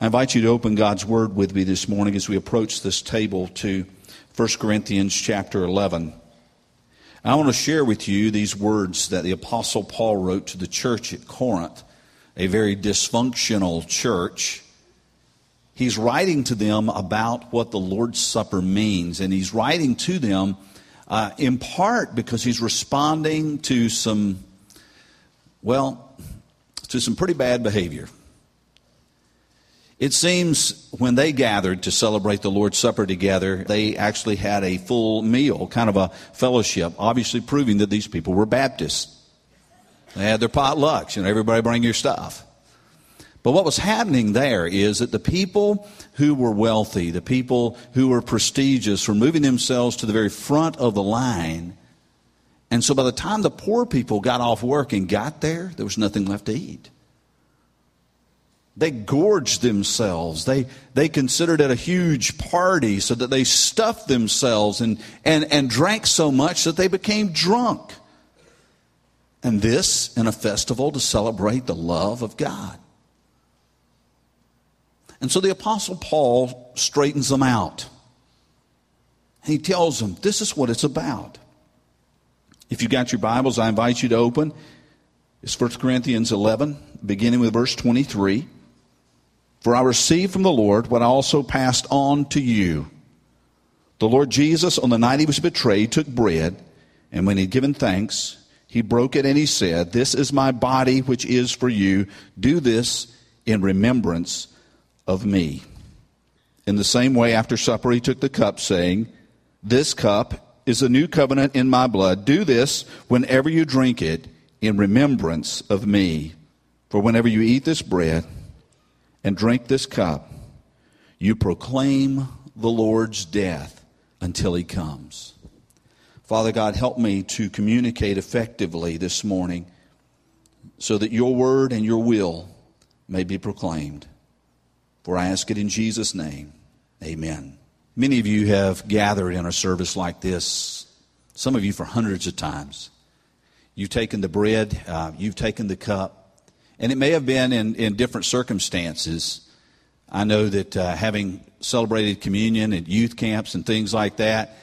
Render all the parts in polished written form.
I invite you to open God's Word with me this morning as we approach this table to 1 Corinthians chapter 11. I want to share with you these words that the Apostle Paul wrote to the church at Corinth, a very dysfunctional church. He's writing to them about what the Lord's Supper means, and he's writing to them in part because he's responding to some pretty bad behavior. It seems when they gathered to celebrate the Lord's Supper together, they actually had a full meal, kind of a fellowship, obviously proving that these people were Baptists. They had their potlucks, everybody bring your stuff. But what was happening there is that the people who were wealthy, the people who were prestigious, were moving themselves to the very front of the line. And so by the time the poor people got off work and got there, there was nothing left to eat. They gorged themselves. They considered it a huge party so that they stuffed themselves and drank so much that they became drunk. And this in a festival to celebrate the love of God. And so the Apostle Paul straightens them out. He tells them, this is what it's about. If you got your Bibles, I invite you to open. It's 1 Corinthians 11, beginning with verse 23. For I received from the Lord what I also passed on to you. The Lord Jesus, on the night he was betrayed, took bread, and when he had given thanks, he broke it and he said, this is my body which is for you. Do this in remembrance of me. In the same way, after supper, he took the cup, saying, this cup is the new covenant in my blood. Do this whenever you drink it in remembrance of me. For whenever you eat this bread and drink this cup, you proclaim the Lord's death until he comes. Father God, help me to communicate effectively this morning so that your word and your will may be proclaimed. For I ask it in Jesus' name. Amen. Many of you have gathered in a service like this, some of you for hundreds of times. You've taken the bread, you've taken the cup. And it may have been in different circumstances. I know that having celebrated communion at youth camps and things like that,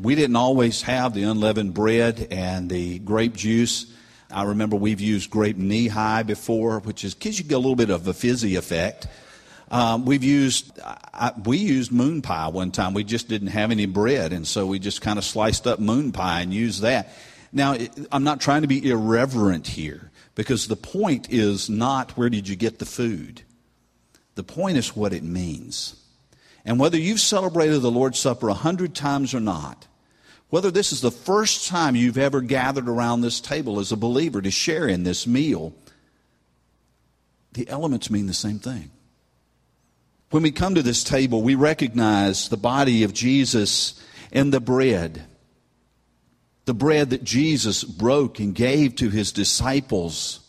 we didn't always have the unleavened bread and the grape juice. I remember we've used grape knee-high before, which is, kids, you get a little bit of a fizzy effect. We used moon pie one time. We just didn't have any bread, and so we just kind of sliced up moon pie and used that. Now, I'm not trying to be irreverent here, because the point is not where did you get the food. The point is what it means. And whether you've celebrated the Lord's Supper 100 times or not, whether this is the first time you've ever gathered around this table as a believer to share in this meal, the elements mean the same thing. When we come to this table, we recognize the body of Jesus in the bread. The bread that Jesus broke and gave to his disciples.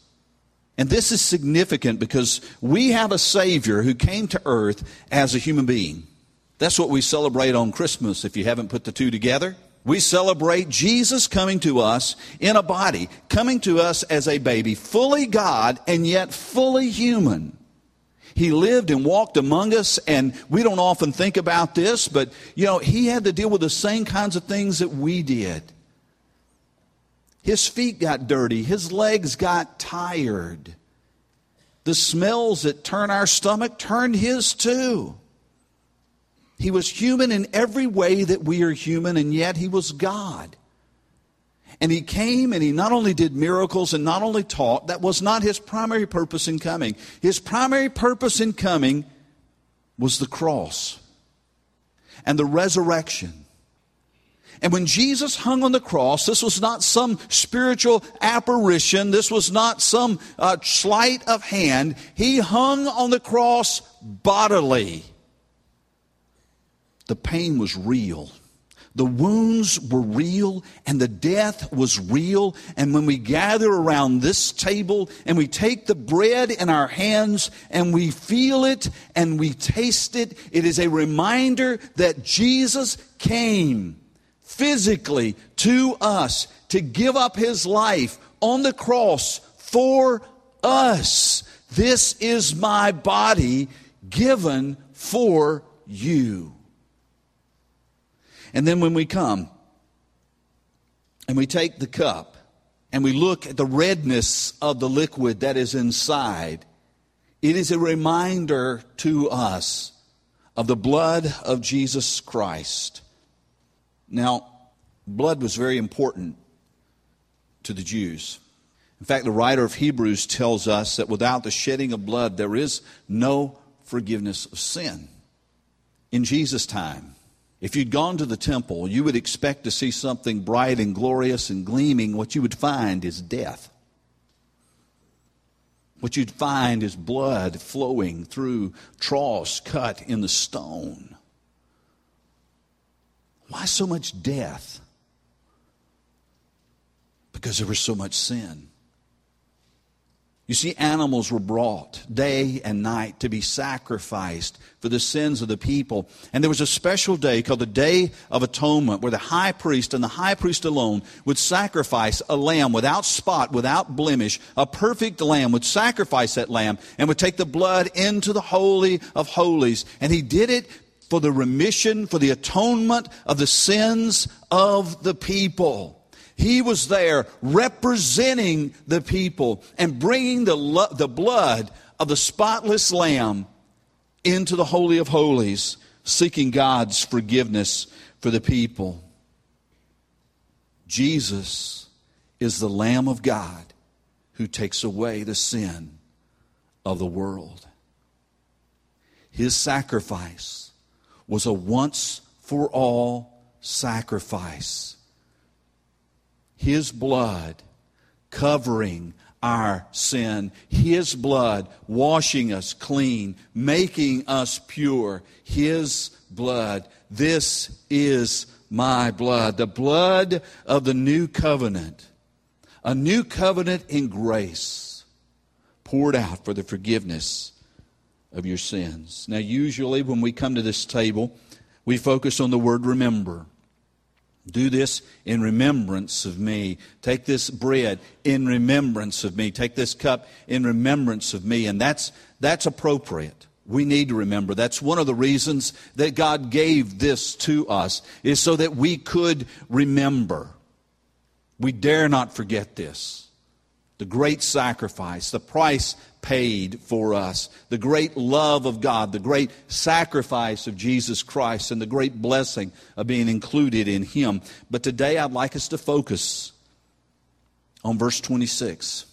And this is significant because we have a Savior who came to earth as a human being. That's what we celebrate on Christmas, if you haven't put the two together. We celebrate Jesus coming to us in a body, coming to us as a baby, fully God and yet fully human. He lived and walked among us, and we don't often think about this, but he had to deal with the same kinds of things that we did. His feet got dirty. His legs got tired. The smells that turn our stomach turned his too. He was human in every way that we are human, and yet he was God. And he came and he not only did miracles and not only taught, that was not his primary purpose in coming. His primary purpose in coming was the cross and the resurrection. And when Jesus hung on the cross, this was not some spiritual apparition. This was not some sleight of hand. He hung on the cross bodily. The pain was real. The wounds were real, and the death was real. And when we gather around this table and we take the bread in our hands and we feel it and we taste it, it is a reminder that Jesus came physically to us to give up his life on the cross for us. This is my body given for you. And then when we come and we take the cup and we look at the redness of the liquid that is inside, it is a reminder to us of the blood of Jesus Christ. Now, blood was very important to the Jews. In fact, the writer of Hebrews tells us that without the shedding of blood, there is no forgiveness of sin. In Jesus' time, if you'd gone to the temple, you would expect to see something bright and glorious and gleaming. What you would find is death. What you'd find is blood flowing through troughs cut in the stone. Why so much death? Because there was so much sin. You see, animals were brought day and night to be sacrificed for the sins of the people. And there was a special day called the Day of Atonement, where the high priest and the high priest alone would sacrifice a lamb without spot, without blemish. A perfect lamb would sacrifice that lamb and would take the blood into the Holy of Holies. And he did it for the remission, for the atonement of the sins of the people. He was there representing the people and bringing the blood of the spotless lamb into the Holy of Holies, seeking God's forgiveness for the people. Jesus is the Lamb of God who takes away the sin of the world. His sacrifice was a once-for-all sacrifice. His blood covering our sin. His blood washing us clean, making us pure. His blood. This is my blood. The blood of the new covenant. A new covenant in grace poured out for the forgiveness of your sins. Now, usually when we come to this table, we focus on the word remember. Do this in remembrance of me. Take this bread in remembrance of me. Take this cup in remembrance of me. And that's appropriate. We need to remember. That's one of the reasons that God gave this to us, is so that we could remember. We dare not forget this. The great sacrifice, the price paid for us, the great love of God, the great sacrifice of Jesus Christ, and the great blessing of being included in Him. But today I'd like us to focus on verse 26.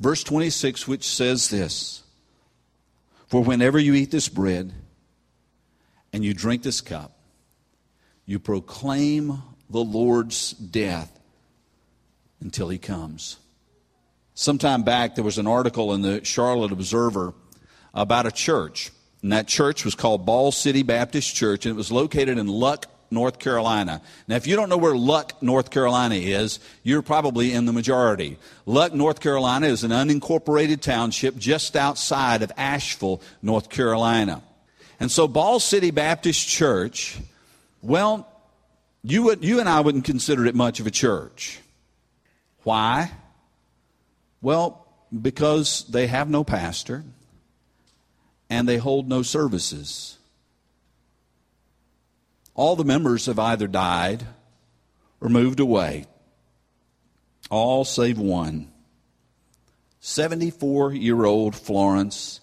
Verse 26, which says this: "For whenever you eat this bread and you drink this cup, you proclaim the Lord's death until He comes." Sometime back, there was an article in the Charlotte Observer about a church. And that church was called Ball City Baptist Church, and it was located in Luck, North Carolina. Now, if you don't know where Luck, North Carolina is, you're probably in the majority. Luck, North Carolina is an unincorporated township just outside of Asheville, North Carolina. And so Ball City Baptist Church, well, you and I wouldn't consider it much of a church. Why? Well, because they have no pastor and they hold no services. All the members have either died or moved away, all save one, 74-year-old Florence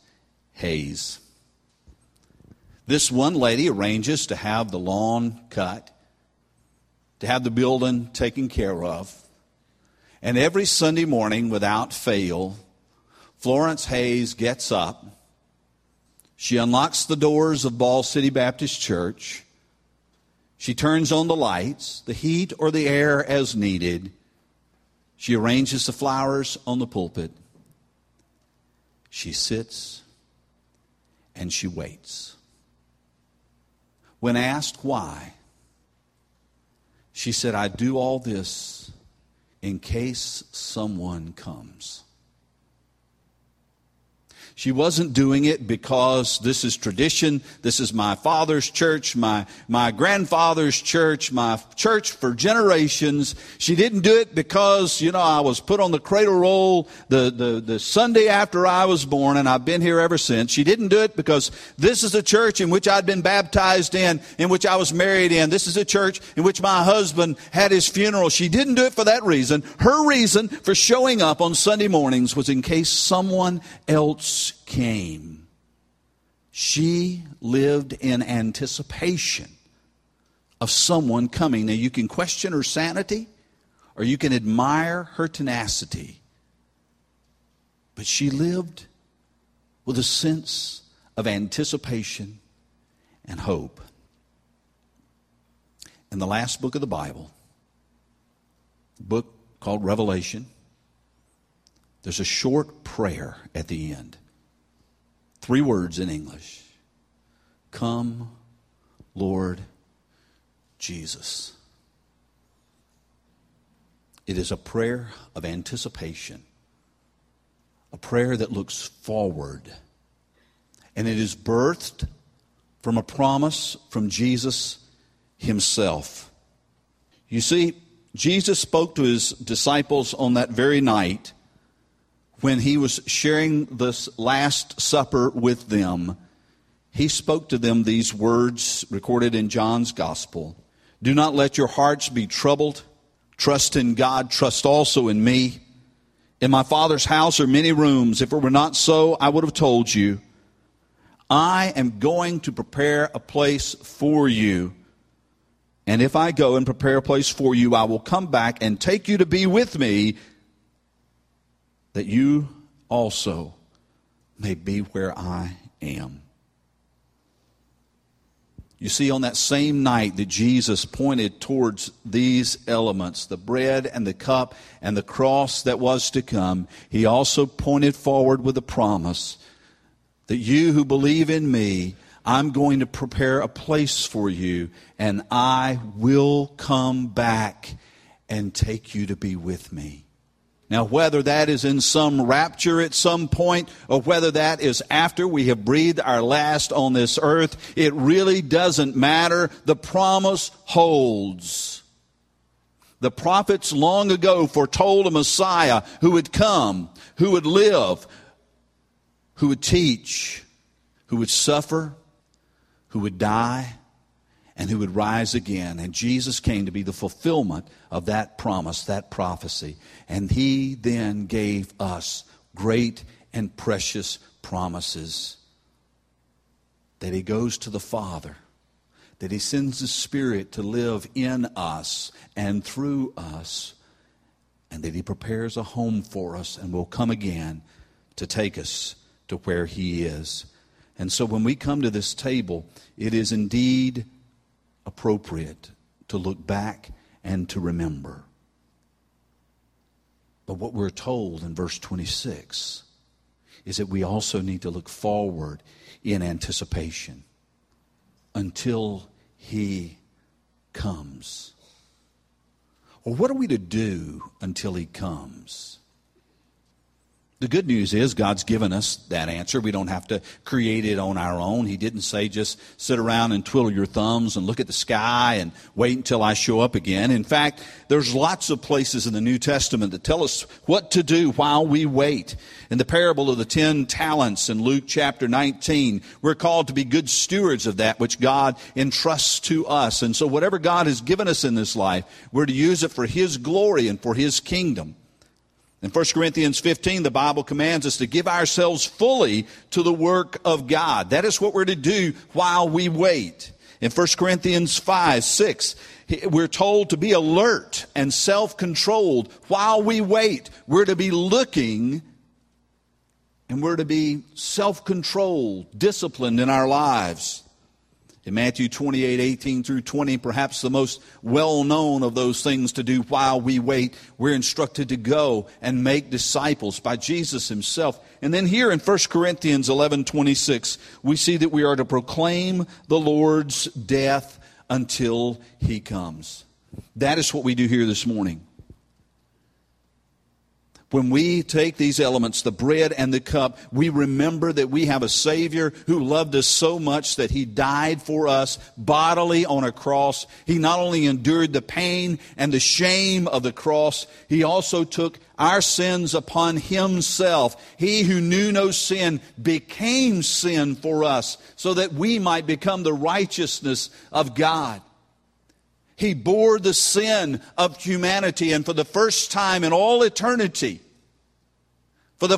Hayes. This one lady arranges to have the lawn cut, to have the building taken care of. And every Sunday morning, without fail, Florence Hayes gets up. She unlocks the doors of Ball City Baptist Church. She turns on the lights, the heat, or the air as needed. She arranges the flowers on the pulpit. She sits and she waits. When asked why, she said, "I do all this in case someone comes." She wasn't doing it because this is tradition. This is my father's church, my grandfather's church, my church for generations. She didn't do it because, you know, I was put on the cradle roll the Sunday after I was born, and I've been here ever since. She didn't do it because this is a church in which I'd been baptized in which I was married in. This is a church in which my husband had his funeral. She didn't do it for that reason. Her reason for showing up on Sunday mornings was in case someone else came. She lived in anticipation of someone coming. Now, you can question her sanity, or you can admire her tenacity. But she lived with a sense of anticipation and hope. In the last book of the Bible, a book called Revelation, there's a short prayer at the end. 3 words in English. Come, Lord Jesus. It is a prayer of anticipation, a prayer that looks forward. And it is birthed from a promise from Jesus himself. You see, Jesus spoke to his disciples on that very night when he was sharing this Last Supper with them. He spoke to them these words recorded in John's Gospel. Do not let your hearts be troubled. Trust in God. Trust also in me. In my Father's house are many rooms. If it were not so, I would have told you. I am going to prepare a place for you. And if I go and prepare a place for you, I will come back and take you to be with me, that you also may be where I am. You see, on that same night that Jesus pointed towards these elements, the bread and the cup and the cross that was to come, he also pointed forward with a promise that you who believe in me, I'm going to prepare a place for you, and I will come back and take you to be with me. Now, whether that is in some rapture at some point, or whether that is after we have breathed our last on this earth, it really doesn't matter. The promise holds. The prophets long ago foretold a Messiah who would come, who would live, who would teach, who would suffer, who would die, and who would rise again. And Jesus came to be the fulfillment of that promise, that prophecy. And he then gave us great and precious promises, that he goes to the Father, that he sends the Spirit to live in us and through us, and that he prepares a home for us and will come again to take us to where he is. And so when we come to this table, it is indeed appropriate to look back and to remember. But what we're told in verse 26 is that we also need to look forward in anticipation until he comes. Or what are we to do until he comes? The good news is God's given us that answer. We don't have to create it on our own. He didn't say just sit around and twiddle your thumbs and look at the sky and wait until I show up again. In fact, there's lots of places in the New Testament that tell us what to do while we wait. In the parable of the 10 talents in Luke chapter 19, we're called to be good stewards of that which God entrusts to us. And so whatever God has given us in this life, we're to use it for his glory and for his kingdom. In 1 Corinthians 15, the Bible commands us to give ourselves fully to the work of God. That is what we're to do while we wait. In 1 Corinthians 5, 6, we're told to be alert and self-controlled while we wait. We're to be looking, and we're to be self-controlled, disciplined in our lives. In Matthew 28, 18 through 20, perhaps the most well-known of those things to do while we wait, we're instructed to go and make disciples by Jesus himself. And then here in 1 Corinthians 11, 26, we see that we are to proclaim the Lord's death until he comes. That is what we do here this morning. When we take these elements, the bread and the cup, we remember that we have a Savior who loved us so much that He died for us bodily on a cross. He not only endured the pain and the shame of the cross, He also took our sins upon Himself. He who knew no sin became sin for us so that we might become the righteousness of God. He bore the sin of humanity, and for the first time in all eternity, He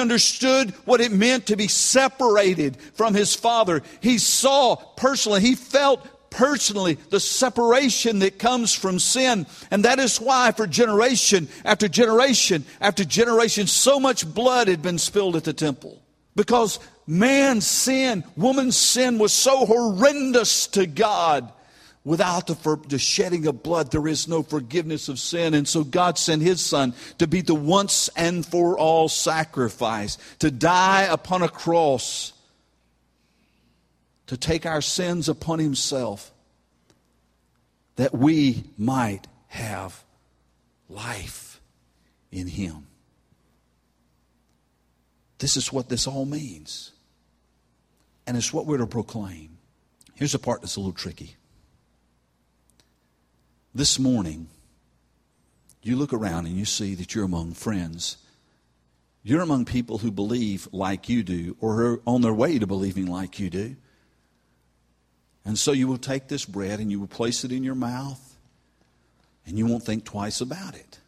understood what it meant to be separated from His Father. He saw personally, He felt personally the separation that comes from sin. And that is why for generation after generation after generation, so much blood had been spilled at the temple. Because man's sin, woman's sin was so horrendous to God. Without the shedding of blood, there is no forgiveness of sin. And so God sent His Son to be the once and for all sacrifice, to die upon a cross, to take our sins upon Himself, that we might have life in Him. This is what this all means. And it's what we're to proclaim. Here's the part that's a little tricky. This morning, you look around and you see that you're among friends. You're among people who believe like you do or are on their way to believing like you do. And so you will take this bread and you will place it in your mouth and you won't think twice about it.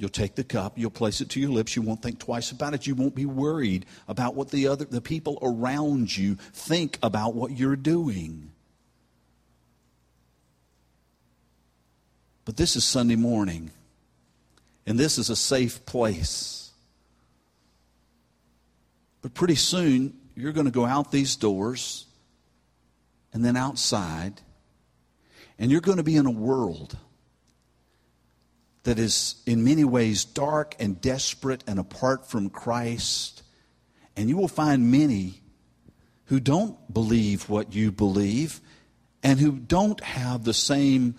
You'll take the cup, you'll place it to your lips, you won't think twice about it, you won't be worried about what the people around you think about what you're doing. But this is Sunday morning, and this is a safe place. But pretty soon, you're going to go out these doors, and then outside, and you're going to be in a world that is in many ways dark and desperate and apart from Christ. And you will find many who don't believe what you believe and who don't have the same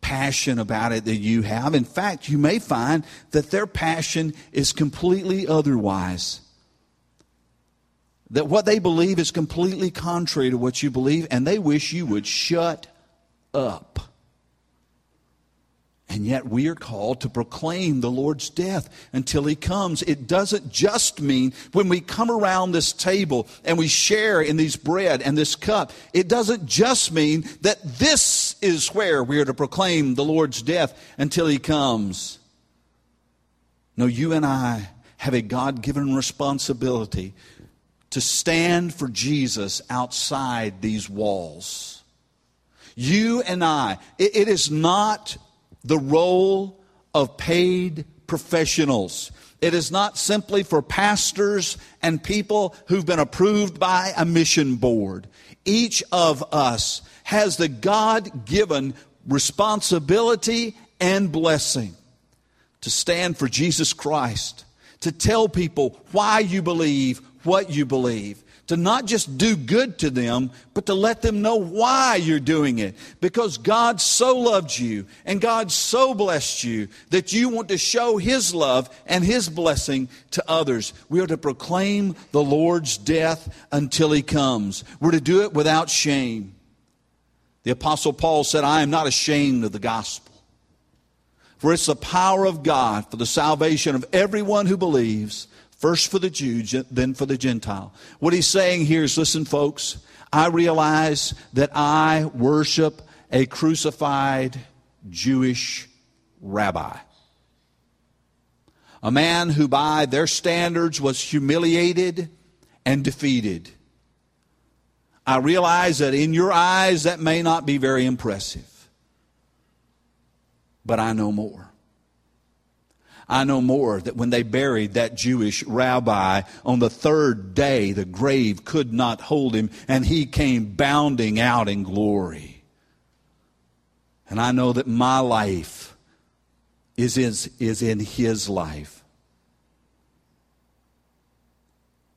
passion about it that you have. In fact, you may find that their passion is completely otherwise. That what they believe is completely contrary to what you believe, and they wish you would shut up. And yet we are called to proclaim the Lord's death until He comes. It doesn't just mean when we come around this table and we share in these bread and this cup. It doesn't just mean that this is where we are to proclaim the Lord's death until He comes. No, you and I have a God-given responsibility to stand for Jesus outside these walls. You and I, it is not the role of paid professionals. It is not simply for pastors and people who've been approved by a mission board. Each of us has the God-given responsibility and blessing to stand for Jesus Christ, to tell people why you believe what you believe, to not just do good to them, but to let them know why you're doing it. Because God so loved you and God so blessed you that you want to show His love and His blessing to others. We are to proclaim the Lord's death until He comes. We're to do it without shame. The Apostle Paul said, "I am not ashamed of the gospel, for it's the power of God for the salvation of everyone who believes, first for the Jew, then for the Gentile." What he's saying here is, listen, folks, I realize that I worship a crucified Jewish rabbi. A man who by their standards was humiliated and defeated. I realize that in your eyes that may not be very impressive. But I know more. I know more, that when they buried that Jewish rabbi on the third day, the grave could not hold him, and he came bounding out in glory. And I know that my life is in His life.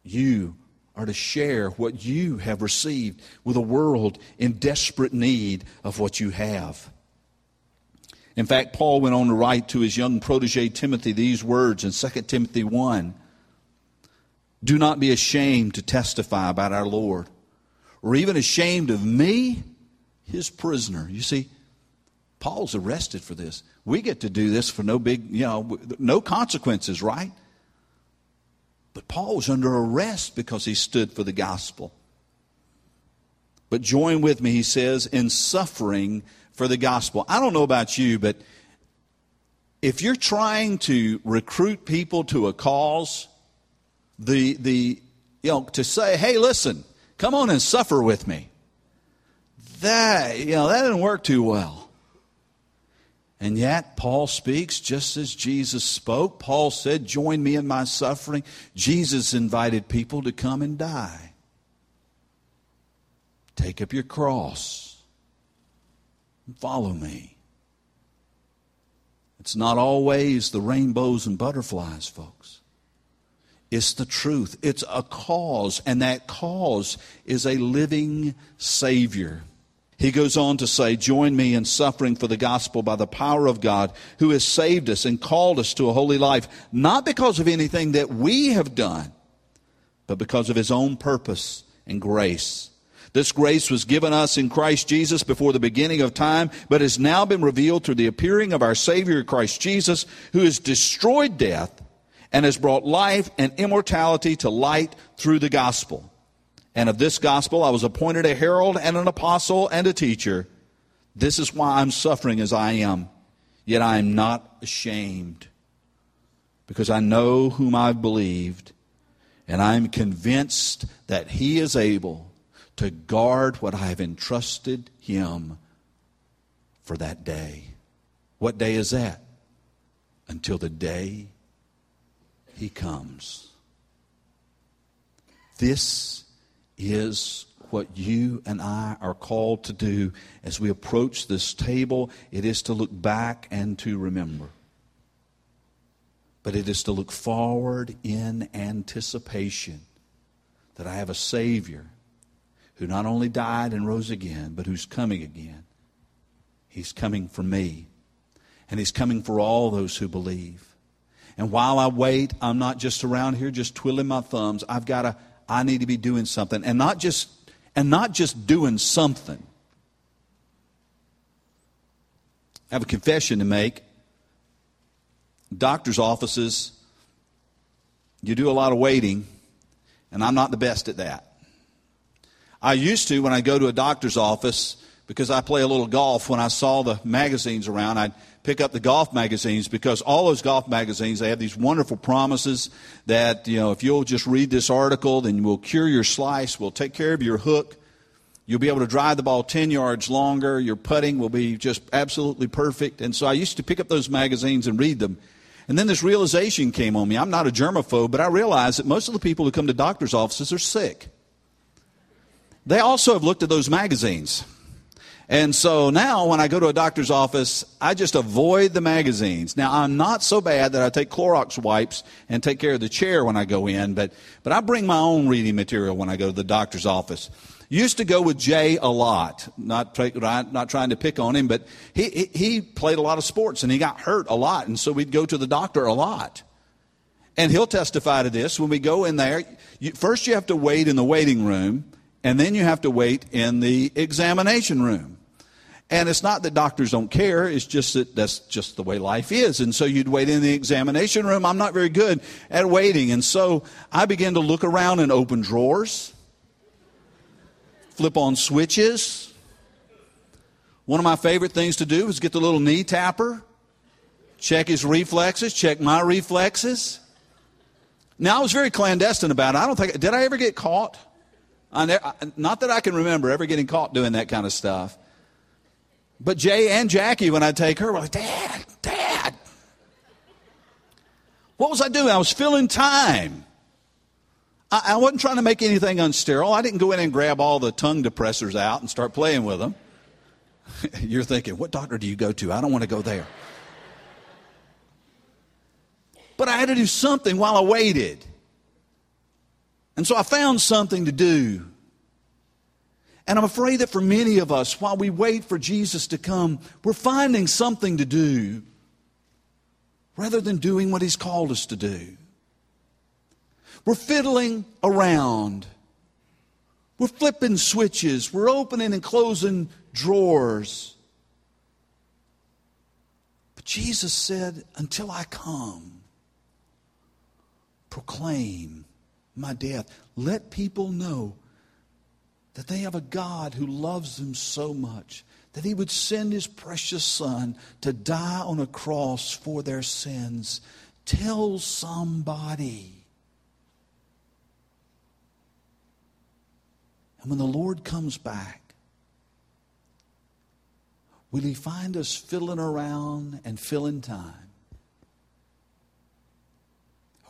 You are to share what you have received with a world in desperate need of what you have. In fact, Paul went on to write to his young protege Timothy these words in 2 Timothy 1. Do not be ashamed to testify about our Lord, or even ashamed of me, his prisoner. You see, Paul's arrested for this. We get to do this for no big, no consequences, right? But Paul was under arrest because he stood for the gospel. But join with me, he says, in suffering for the gospel. I don't know about you, but if you're trying to recruit people to a cause, to say, hey, listen, come on and suffer with me. That didn't work too well. And yet, Paul speaks just as Jesus spoke. Paul said, join me in my suffering. Jesus invited people to come and die. Take up your cross and follow me. It's not always the rainbows and butterflies, folks. It's the truth. It's a cause, and that cause is a living Savior. He goes on to say, join me in suffering for the gospel by the power of God, who has saved us and called us to a holy life, not because of anything that we have done, but because of his own purpose and grace. This grace was given us in Christ Jesus before the beginning of time, but has now been revealed through the appearing of our Savior, Christ Jesus, who has destroyed death, and has brought life and immortality to light through the gospel. And of this gospel I was appointed a herald and an apostle and a teacher. This is why I'm suffering as I am, yet I am not ashamed, because I know whom I've believed, and I am convinced that he is able to guard what I have entrusted him for that day. What day is that? Until the day he comes. This is what you and I are called to do as we approach this table. It is to look back and to remember. But it is to look forward in anticipation that I have a Savior who not only died and rose again, but who's coming again. He's coming for me, and he's coming for all those who believe. And while I wait, I'm not just around here just twiddling my thumbs. I need to be doing something. And not just doing something. I have a confession to make. Doctor's offices, you do a lot of waiting, and I'm not the best at that. I used to, when I go to a doctor's office, because I play a little golf, when I saw the magazines around, I'd pick up the golf magazines, because all those golf magazines, they have these wonderful promises that, if you'll just read this article, then we'll cure your slice, we'll take care of your hook, you'll be able to drive the ball 10 yards longer, your putting will be just absolutely perfect. And so I used to pick up those magazines and read them. And then this realization came on me. I'm not a germaphobe, but I realized that most of the people who come to doctor's offices are sick. They also have looked at those magazines. And so now when I go to a doctor's office, I just avoid the magazines. Now, I'm not so bad that I take Clorox wipes and take care of the chair when I go in, but I bring my own reading material when I go to the doctor's office. Used to go with Jay a lot, not trying to pick on him, but he played a lot of sports and he got hurt a lot, and so we'd go to the doctor a lot. And he'll testify to this. When we go in there, first you have to wait in the waiting room, and then you have to wait in the examination room. And it's not that doctors don't care. It's just that that's just the way life is. And so you'd wait in the examination room. I'm not very good at waiting. And so I began to look around and open drawers, flip on switches. One of my favorite things to do is get the little knee tapper, check his reflexes, check my reflexes. Now, I was very clandestine about it. Did I ever get caught? Not that I can remember ever getting caught doing that kind of stuff. But Jay and Jackie, when I take her, were like, Dad. What was I doing? I was filling time. I wasn't trying to make anything unsterile. I didn't go in and grab all the tongue depressors out and start playing with them. You're thinking, what doctor do you go to? I don't want to go there. But I had to do something while I waited. And so I found something to do. And I'm afraid that for many of us, while we wait for Jesus to come, we're finding something to do rather than doing what He's called us to do. We're fiddling around. We're flipping switches. We're opening and closing drawers. But Jesus said, until I come, proclaim my death. Let people know that they have a God who loves them so much that He would send His precious Son to die on a cross for their sins. Tell somebody. And when the Lord comes back, will He find us fiddling around and filling time?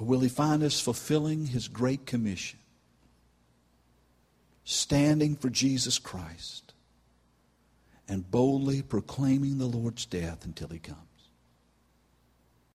Or will He find us fulfilling His great commission? Standing for Jesus Christ and boldly proclaiming the Lord's death until He comes.